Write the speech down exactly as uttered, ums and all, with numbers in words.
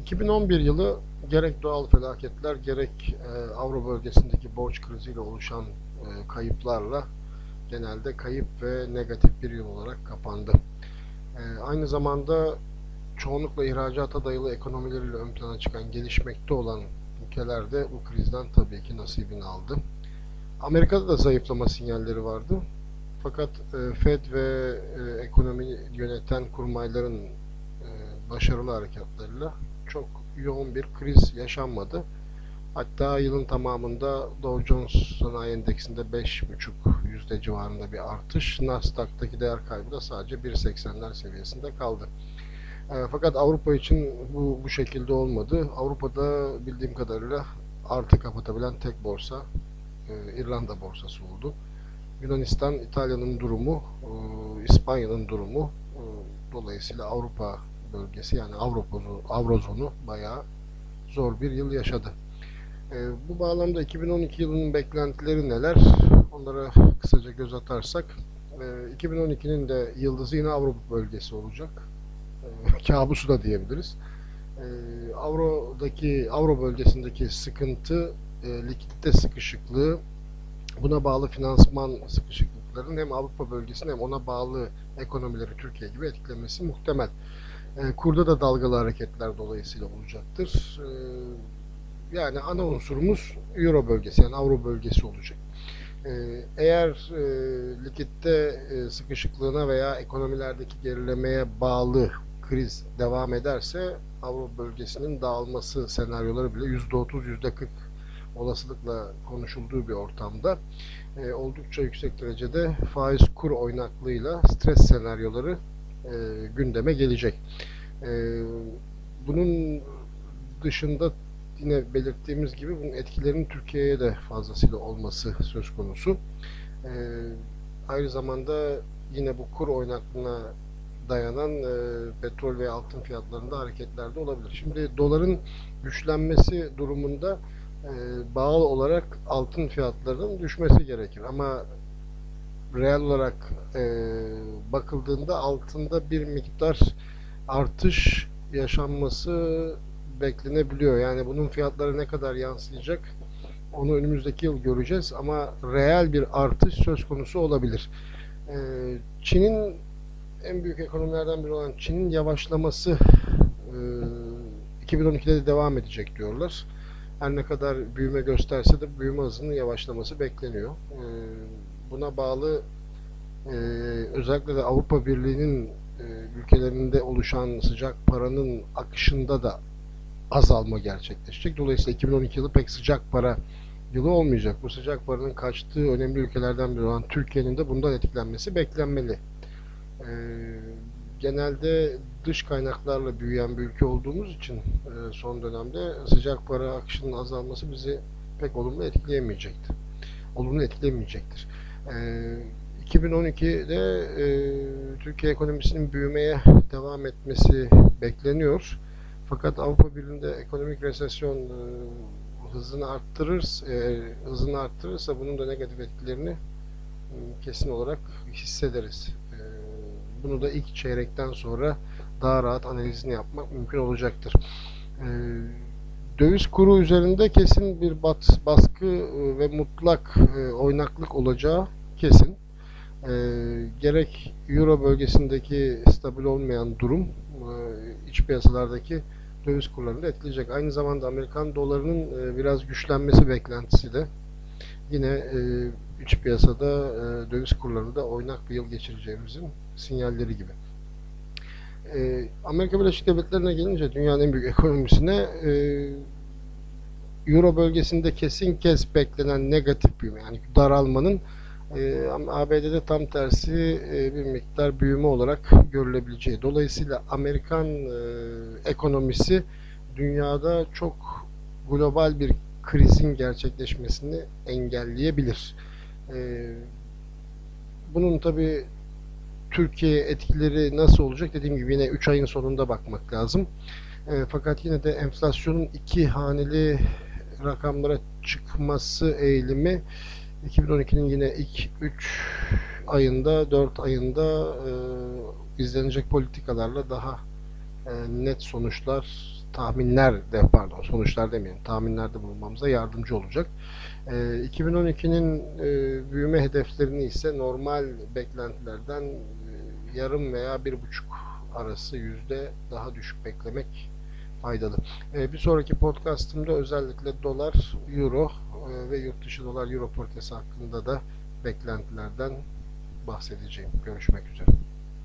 iki bin on bir yılı gerek doğal felaketler, gerek e, Avrupa bölgesindeki borç kriziyle oluşan e, kayıplarla genelde kayıp ve negatif bir yıl olarak kapandı. E, aynı zamanda çoğunlukla ihracata dayalı ekonomileriyle ön plana çıkan gelişmekte olan ülkeler de bu krizden tabii ki nasibini aldı. Amerika'da da zayıflama sinyalleri vardı. Fakat e, Fed ve e, ekonomiyi yöneten kurmayların e, başarılı harekatlarıyla çok yoğun bir kriz yaşanmadı. Hatta yılın tamamında Dow Jones sanayi endeksinde beş virgül beş yüzde civarında bir artış, Nasdaq'taki değer kaybı da sadece bir virgül seksenler seviyesinde kaldı. E, fakat Avrupa için bu, bu şekilde olmadı. Avrupa'da bildiğim kadarıyla artı kapatabilen tek borsa e, İrlanda borsası oldu. Yunanistan, İtalya'nın durumu, e, İspanya'nın durumu, e, dolayısıyla Avrupa bölgesi yani Avrozonu, Avrozonu bayağı zor bir yıl yaşadı. E, bu bağlamda iki bin on iki yılının beklentileri neler? Onlara kısaca göz atarsak, e, iki bin on ikinin de yıldızı yine Avrupa bölgesi olacak. E, kabusu da diyebiliriz. E, Avro'daki, Avro bölgesindeki sıkıntı, e, likidite sıkışıklığı, buna bağlı finansman sıkışıklıklarının hem Avrupa bölgesini hem ona bağlı ekonomileri Türkiye gibi etkilemesi muhtemel. E, kurda da dalgalı hareketler dolayısıyla olacaktır. E, yani ana unsurumuz Euro bölgesi yani Avro bölgesi olacak. E, eğer e, likitte e, sıkışıklığına veya ekonomilerdeki gerilemeye bağlı kriz devam ederse Avro bölgesinin dağılması senaryoları bile yüzde otuz yüzde kırk olasılıkla konuşulduğu bir ortamda e, oldukça yüksek derecede faiz kur oynaklığıyla stres senaryoları e, gündeme gelecek. E, bunun dışında yine belirttiğimiz gibi bunun etkilerinin Türkiye'ye de fazlasıyla olması söz konusu. E, aynı zamanda yine bu kur oynaklığına dayanan e, petrol ve altın fiyatlarında hareketler de olabilir. Şimdi doların güçlenmesi durumunda bağlı olarak altın fiyatlarının düşmesi gerekir. Ama reel olarak e, bakıldığında altında bir miktar artış yaşanması beklenebiliyor. Yani bunun fiyatlara ne kadar yansıyacak onu önümüzdeki yıl göreceğiz. Ama reel bir artış söz konusu olabilir. E, Çin'in en büyük ekonomilerden biri olan Çin'in yavaşlaması e, iki bin on ikide de devam edecek diyorlar. Her ne kadar büyüme gösterse de büyüme hızının yavaşlaması bekleniyor. Buna bağlı özellikle de Avrupa Birliği'nin ülkelerinde oluşan sıcak paranın akışında da azalma gerçekleşecek. Dolayısıyla iki bin on iki yılı pek sıcak para yılı olmayacak. Bu sıcak paranın kaçtığı önemli ülkelerden biri olan Türkiye'nin de bundan etkilenmesi beklenmeli. Genelde dış kaynaklarla büyüyen bir ülke olduğumuz için son dönemde sıcak para akışının azalması bizi pek olumlu etkileyemeyecektir. Olumlu etkilemeyecektir. iki bin on ikide Türkiye ekonomisinin büyümeye devam etmesi bekleniyor. Fakat Avrupa Birliği'nde ekonomik resesyon hızını arttırırsa, hızını arttırırsa bunun da negatif etkilerini kesin olarak hissederiz. Bunu da ilk çeyrekten sonra daha rahat analizini yapmak mümkün olacaktır. E, döviz kuru üzerinde kesin bir bat, baskı e, ve mutlak e, oynaklık olacağı kesin. E, gerek Euro bölgesindeki stabil olmayan durum e, iç piyasalardaki döviz kurlarını da etkileyecek. Aynı zamanda Amerikan dolarının e, biraz güçlenmesi beklentisi de yine e, iç piyasada e, döviz kurlarını da oynak bir yıl geçireceğimizin sinyalleri gibi. E, Amerika Birleşik Devletleri'ne gelince dünyanın en büyük ekonomisine e, Euro bölgesinde kesin kes beklenen negatif büyüme yani daralmanın e, A B D'de tam tersi e, bir miktar büyüme olarak görülebileceği. Dolayısıyla Amerikan e, ekonomisi dünyada çok global bir krizin gerçekleşmesini engelleyebilir. E, bunun tabii Türkiye etkileri nasıl olacak? Dediğim gibi yine üç ayın sonunda bakmak lazım. E, fakat yine de enflasyonun iki haneli rakamlara çıkması eğilimi iki bin on ikinin yine ilk üç ayında, dört ayında e, izlenecek politikalarla daha e, net sonuçlar tahminlerde, pardon sonuçlar demeyelim, tahminlerde bulunmamıza yardımcı olacak. E, iki bin on ikinin e, büyüme hedeflerini ise normal beklentilerden e, yarım veya bir buçuk arası yüzde daha düşük beklemek faydalı. E, bir sonraki podcastımda özellikle dolar, euro e, ve yurt dışı dolar euro paritesi hakkında da beklentilerden bahsedeceğim. Görüşmek üzere.